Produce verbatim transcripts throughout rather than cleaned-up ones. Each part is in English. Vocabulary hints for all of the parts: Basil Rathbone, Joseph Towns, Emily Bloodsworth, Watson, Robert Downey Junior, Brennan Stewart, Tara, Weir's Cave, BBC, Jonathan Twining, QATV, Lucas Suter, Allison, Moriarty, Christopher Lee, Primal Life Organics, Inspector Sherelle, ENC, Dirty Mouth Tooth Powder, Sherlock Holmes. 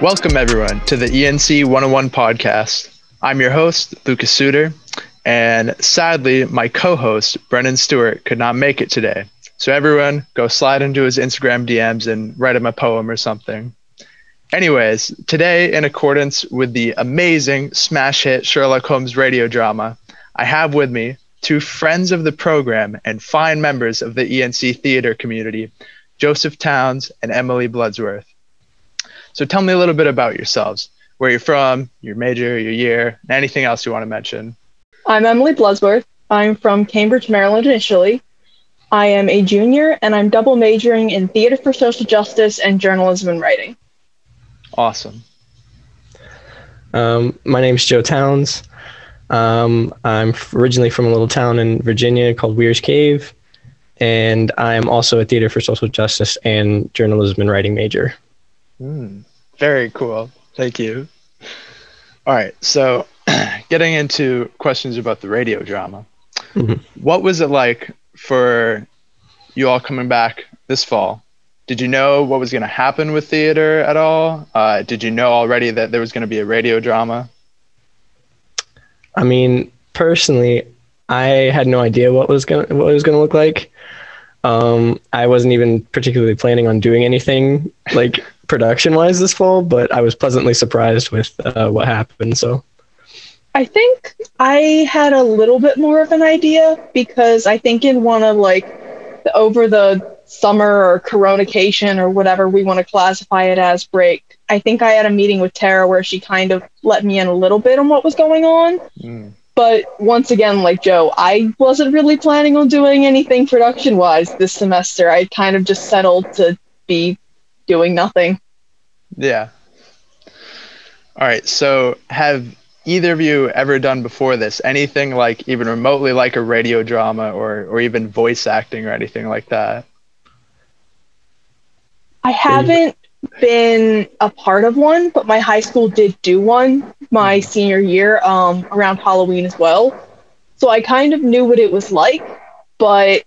Welcome, everyone, to the E N C one oh one podcast. I'm your host, Lucas Suter, and sadly, my co-host, Brennan Stewart, could not make it today. So everyone, go slide into his Instagram D Ms and write him a poem or something. Anyways, today, in accordance with the amazing smash hit Sherlock Holmes radio drama, I have with me two friends of the program and fine members of the E N C theater community, Joseph Towns and Emily Bloodsworth. So tell me a little bit about yourselves, where you're from, your major, your year, and anything else you want to mention. I'm Emily Bloodsworth. I'm from Cambridge, Maryland initially. I am a junior and I'm double majoring in theater for social justice and journalism and writing. Awesome. Um, my name's Joe Towns. Um, I'm originally from a little town in Virginia called Weir's Cave. And I'm also a theater for social justice and journalism and writing major. Mm, very cool. Thank you. All right. So getting into questions about the radio drama, mm-hmm. What was it like for you all coming back this fall? Did you know what was going to happen with theater at all? Uh, did you know already that there was going to be a radio drama? I mean, personally, I had no idea what was going what it was going to look like. Um, I wasn't even particularly planning on doing anything like production-wise this fall, but I was pleasantly surprised with uh, what happened. So, I think I had a little bit more of an idea because I think in one of like the, over the summer or coronacation or whatever we want to classify it as break, I think I had a meeting with Tara where she kind of let me in a little bit on what was going on. Mm. But once again, like Joe, I wasn't really planning on doing anything production-wise this semester. I kind of just settled to be doing nothing. Yeah. All right. So have either of you ever done before this anything like even remotely like a radio drama or, or even voice acting or anything like that? I haven't been a part of one, but my high school did do one my senior year um around Halloween as well, so I kind of knew what it was like, but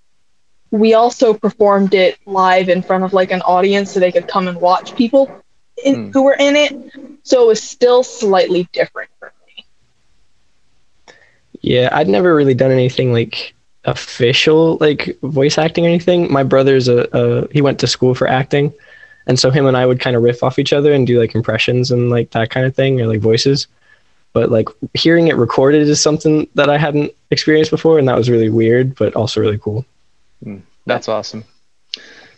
we also performed it live in front of like an audience so they could come and watch people in, mm. who were in it, so it was still slightly different for me. Yeah, I'd never really done anything like official like voice acting or anything. My brother's a, a he went to school for acting. And so him and I would kind of riff off each other and do like impressions and like that kind of thing or like voices. But like hearing it recorded is something that I hadn't experienced before. And that was really weird, but also really cool. Mm, that's awesome.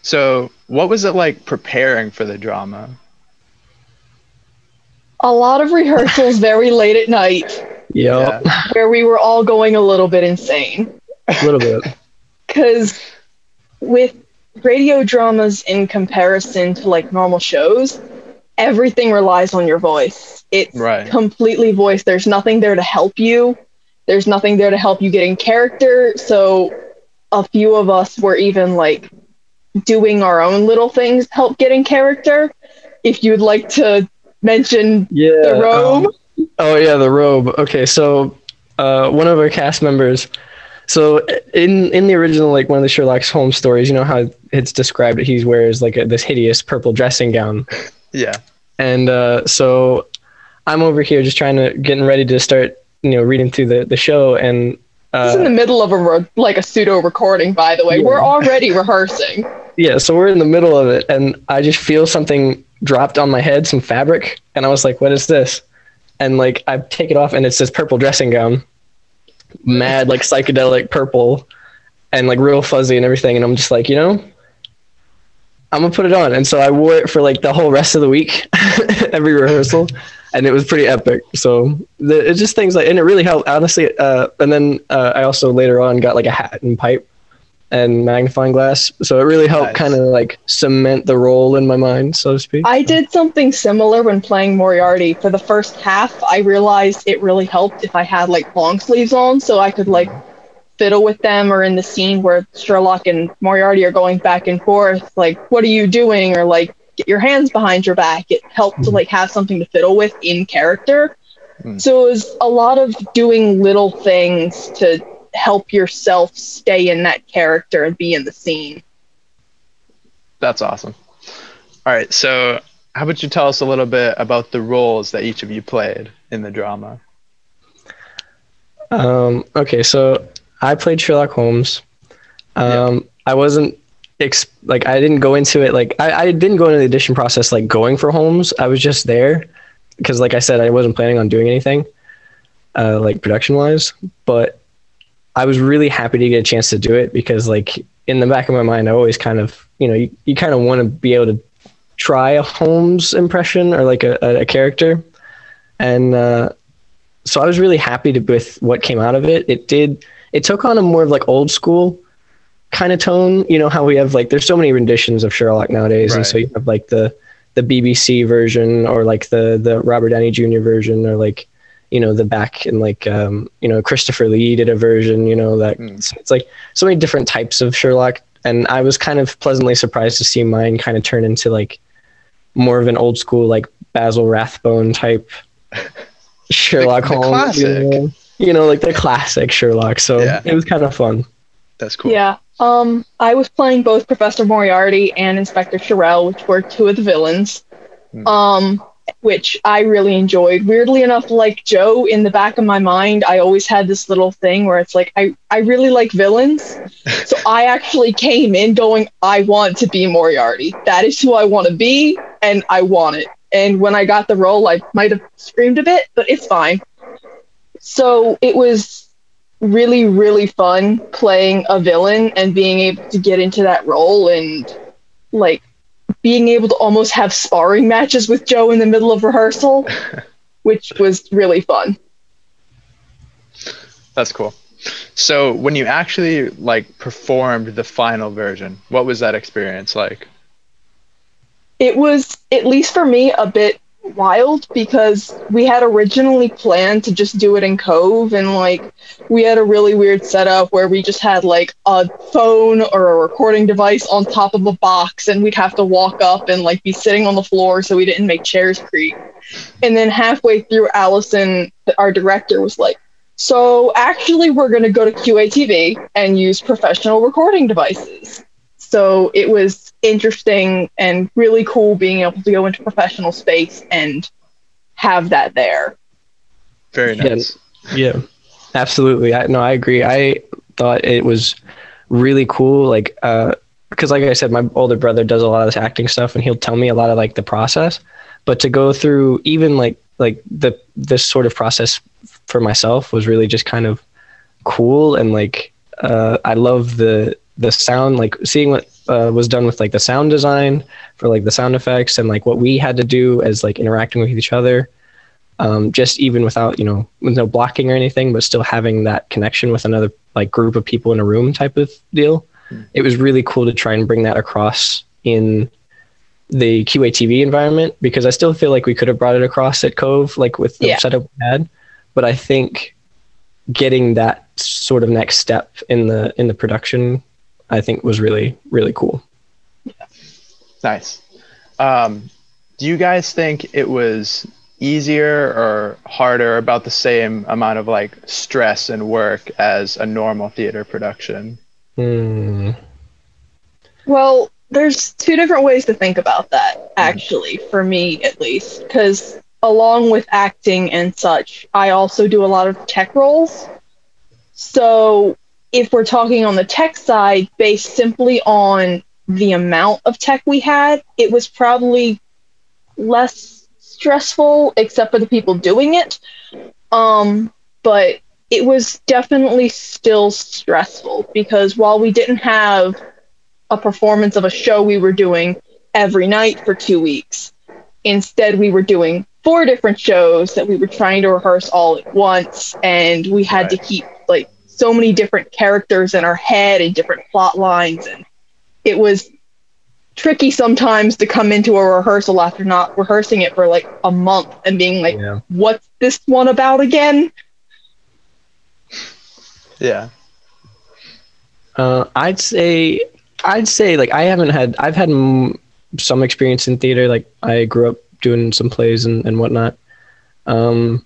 So what was it like preparing for the drama? A lot of rehearsals very late at night. Yep. Yeah. Where we were all going a little bit insane. A little bit. Because with radio dramas in comparison to like normal shows, everything relies on your voice. It's right. Completely voice. There's nothing there to help you. There's nothing there to help you get in character. So a few of us were even like doing our own little things to help get in character. If you'd like to mention yeah, the robe. Um, oh yeah, the robe. Okay, so uh, one of our cast members. So in in the original, like one of the Sherlock Holmes stories, you know how it's described that he wears like a, this hideous purple dressing gown. Yeah. And uh, so I'm over here just trying to getting ready to start, you know, reading through the, the show. And uh, it's in the middle of a re- like a pseudo recording, by the way. Yeah. We're already rehearsing. Yeah. So we're in the middle of it. And I just feel something dropped on my head, some fabric. And I was like, what is this? And like I take it off and it's this purple dressing gown. Mad like psychedelic purple and like real fuzzy and everything, and I'm just like, you know, I'm gonna put it on. And so I wore it for like the whole rest of the week every rehearsal, and it was pretty epic. So the, it's just things like, and it really helped honestly. Uh and then uh I also later on got like a hat and pipe and magnifying glass, so it really helped. Nice. Kind of like cement the role in my mind, so to speak. I did something similar when playing Moriarty. For the first half, I realized it really helped if I had like long sleeves on, so I could like fiddle with them, or in the scene where Sherlock and Moriarty are going back and forth, like, what are you doing? Or like, get your hands behind your back. It helped mm. to like have something to fiddle with in character. Mm. So it was a lot of doing little things to help yourself stay in that character and be in the scene. That's awesome. All right, so How about you tell us a little bit about the roles that each of you played in the drama? Um, okay, so I played Sherlock Holmes. Um, yep. I wasn't ex- like I didn't go into it like I, I didn't go into the audition process like going for Holmes. I was just there because, like I said, I wasn't planning on doing anything uh, like production wise. But I was really happy to get a chance to do it because, like, in the back of my mind, I always kind of, you know, you, you kind of want to be able to try a Holmes impression or like a, a, a character. And uh, so I was really happy to, with what came out of it. It did. It took on a more of like old school kind of tone. You know how we have like, there's so many renditions of Sherlock nowadays. Right. And so you have like the, the B B C version or like the, the Robert Downey Junior version or like, you know, the back and like, um, you know, Christopher Lee did a version, you know, that mm. so it's like so many different types of Sherlock. And I was kind of pleasantly surprised to see mine kind of turn into like more of an old school, like Basil Rathbone type Sherlock the, the Holmes. Classic. You know? you know, like the classic Sherlock. So yeah. It was kind of fun. That's cool. Yeah. Um, I was playing both Professor Moriarty and Inspector Sherelle, which were two of the villains. Mm. Um, which I really enjoyed. Weirdly enough, like Joe, in the back of my mind, I always had this little thing where it's like, I, I really like villains. So I actually came in going, I want to be Moriarty. That is who I want to be, and I want it. And when I got the role, I might have screamed a bit, but it's fine. So it was really, really fun playing a villain and being able to get into that role and, like, being able to almost have sparring matches with Joe in the middle of rehearsal, which was really fun. That's cool. So when you actually like performed the final version, what was that experience like? It was, at least for me, a bit wild because we had originally planned to just do it in Cove, and like we had a really weird setup where we just had like a phone or a recording device on top of a box, and we'd have to walk up and like be sitting on the floor so we didn't make chairs creak. And then halfway through, Allison, our director, was like, so actually we're going to go to Q A T V and use professional recording devices. So it was interesting and really cool being able to go into professional space and have that there. Very nice. Yeah, yeah, absolutely. I, no, I agree. I thought it was really cool. Like, uh, because like I said, my older brother does a lot of this acting stuff, and he'll tell me a lot of like the process. But to go through even like like the this sort of process for myself was really just kind of cool. And like, uh, I love the. the sound, like seeing what uh, was done with like the sound design for like the sound effects and like what we had to do as like interacting with each other, um, just even without, you know, with no blocking or anything, but still having that connection with another like group of people in a room type of deal. Mm. It was really cool to try and bring that across in the Q A T V environment, because I still feel like we could have brought it across at Cove, like with the yeah. setup we had, but I think getting that sort of next step in the, in the production, I think was really, really cool. Yeah. Nice. Um, do you guys think it was easier or harder, about the same amount of like stress and work as a normal theater production? Hmm. Well, there's two different ways to think about that, actually, mm. for me at least, because along with acting and such, I also do a lot of tech roles. So if we're talking on the tech side, based simply on the amount of tech we had, it was probably less stressful, except for the people doing it. Um, but it was definitely still stressful, because while we didn't have a performance of a show we were doing every night for two weeks, instead we were doing four different shows that we were trying to rehearse all at once, and we had right. to keep like so many different characters in our head and different plot lines. And it was tricky sometimes to come into a rehearsal after not rehearsing it for like a month and being like, yeah. what's this one about again? Yeah. Uh, I'd say, I'd say like, I haven't had, I've had m- some experience in theater. Like I grew up doing some plays and, and whatnot. Um,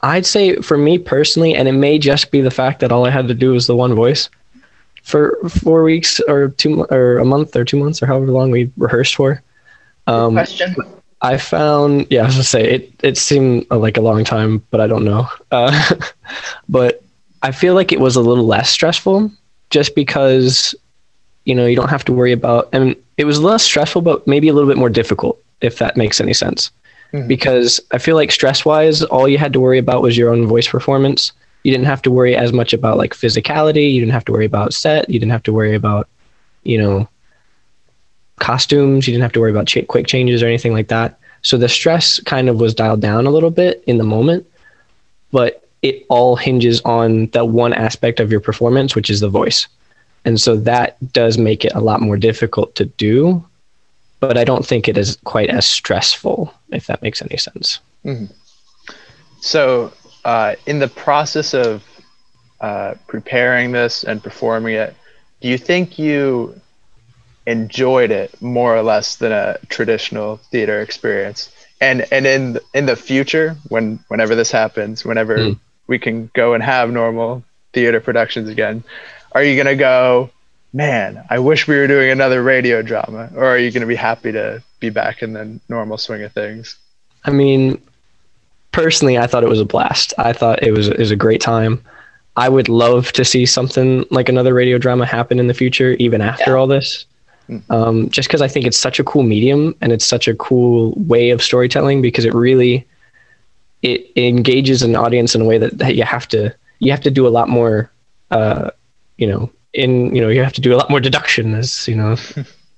I'd say for me personally, and it may just be the fact that all I had to do was the one voice for four weeks or two or a month or two months or however long we rehearsed for. Um, Good question. I found, yeah, I was gonna say it, it seemed like a long time, but I don't know. Uh, but I feel like it was a little less stressful just because, you know, you don't have to worry about, and it was less stressful, but maybe a little bit more difficult, if that makes any sense. Mm-hmm. Because I feel like stress wise, all you had to worry about was your own voice performance. You didn't have to worry as much about like physicality. You didn't have to worry about set. You didn't have to worry about, you know, costumes. You didn't have to worry about ch- quick changes or anything like that. So the stress kind of was dialed down a little bit in the moment, but it all hinges on that one aspect of your performance, which is the voice. And so that does make it a lot more difficult to do, but I don't think it is quite as stressful, if that makes any sense. Mm-hmm. So uh, in the process of uh, preparing this and performing it, do you think you enjoyed it more or less than a traditional theater experience? And and in in the future, when whenever this happens, whenever mm. we can go and have normal theater productions again, are you gonna go, man, I wish we were doing another radio drama, or are you gonna be happy to be back in the normal swing of things? I mean, personally, I thought it was a blast. I thought it was it was a great time. I would love to see something like another radio drama happen in the future, even after yeah. all this. Um, just because I think it's such a cool medium and it's such a cool way of storytelling, because it really it, it engages an audience in a way that, that you have to you have to do a lot more uh, you know in you know you have to do a lot more deduction as you know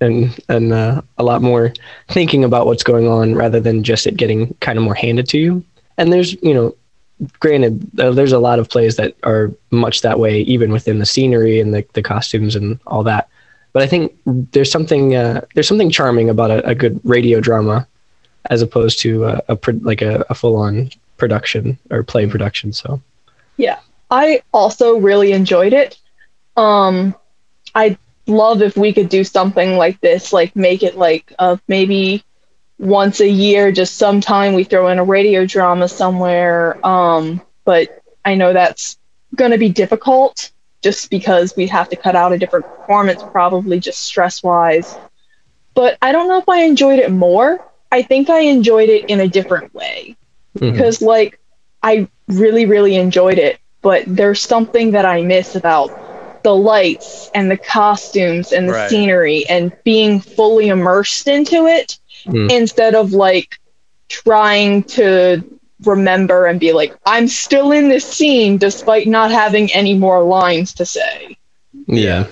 and and uh, a lot more thinking about what's going on rather than just it getting kind of more handed to you. And there's you know granted uh, there's a lot of plays that are much that way, even within the scenery and the the costumes and all that. But I think there's something uh, there's something charming about a, a good radio drama, as opposed to a, a pro- like a, a full on production or play production. So, yeah, I also really enjoyed it. Um, I'd love if we could do something like this, like make it like uh, maybe once a year, just sometime we throw in a radio drama somewhere. Um, but I know that's going to be difficult, just because we have to cut out a different performance, probably just stress-wise. But I don't know if I enjoyed it more. I think I enjoyed it in a different way. Mm-hmm. Because, like, I really, really enjoyed it. But there's something that I miss about the lights and the costumes and the right. scenery and being fully immersed into it mm. instead of, like, trying to remember and be like, I'm still in this scene despite not having any more lines to say. Yeah.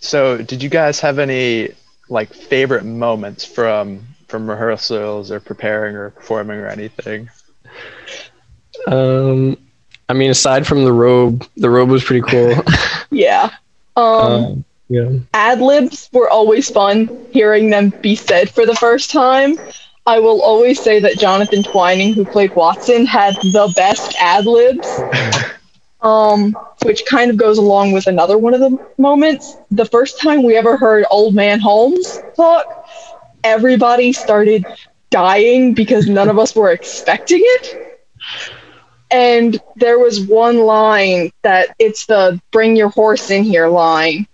So did you guys have any like favorite moments from from rehearsals or preparing or performing or anything? Um I mean aside from the robe, the robe was pretty cool. yeah. Um, um yeah. Ad-libs were always fun, hearing them be said for the first time. I will always say that Jonathan Twining, who played Watson, had the best ad-libs, um, which kind of goes along with another one of the moments. The first time we ever heard Old Man Holmes talk, everybody started dying because none of us were expecting it. And there was one line that it's the bring your horse in here line,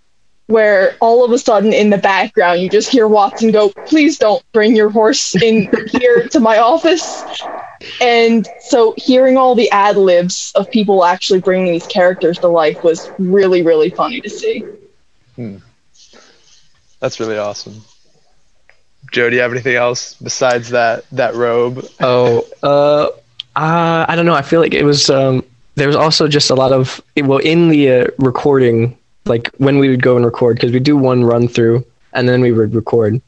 where all of a sudden in the background you just hear Watson go, please don't bring your horse in here to my office. And so hearing all the ad-libs of people actually bringing these characters to life was really, really funny to see. Hmm. That's really awesome. Joe, do you have anything else besides that that robe? Oh, uh, uh, I don't know. I feel like it was, um, there was also just a lot of, well, in the uh, recording, like when we would go and record, because we do one run through and then we would record.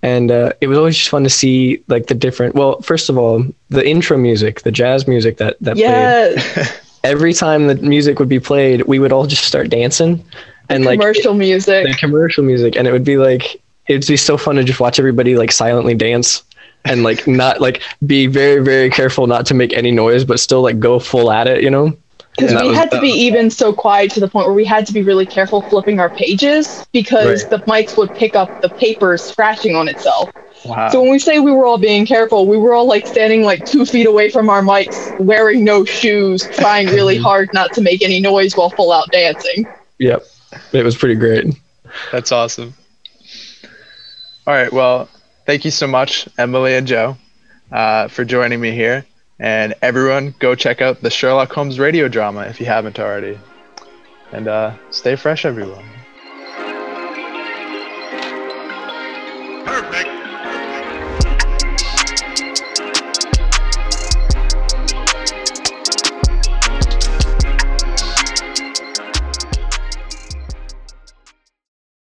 And uh, it was always just fun to see like the different, well, first of all, the intro music, the jazz music that, that yes. played. Every time the music would be played, we would all just start dancing. And the like commercial music. The commercial music. And it would be like, it'd be so fun to just watch everybody like silently dance and like not like be very, very careful not to make any noise, but still like go full at it, you know? Because we had to be even so quiet to the point where we had to be really careful flipping our pages because right. the mics would pick up the paper scratching on itself. Wow. So when we say we were all being careful, we were all like standing like two feet away from our mics, wearing no shoes, trying really hard not to make any noise while full out dancing. Yep. It was pretty great. That's awesome. All right. Well, thank you so much, Emily and Joe, uh, for joining me here. And everyone, go check out the Sherlock Holmes radio drama if you haven't already. And uh, stay fresh, everyone. Perfect.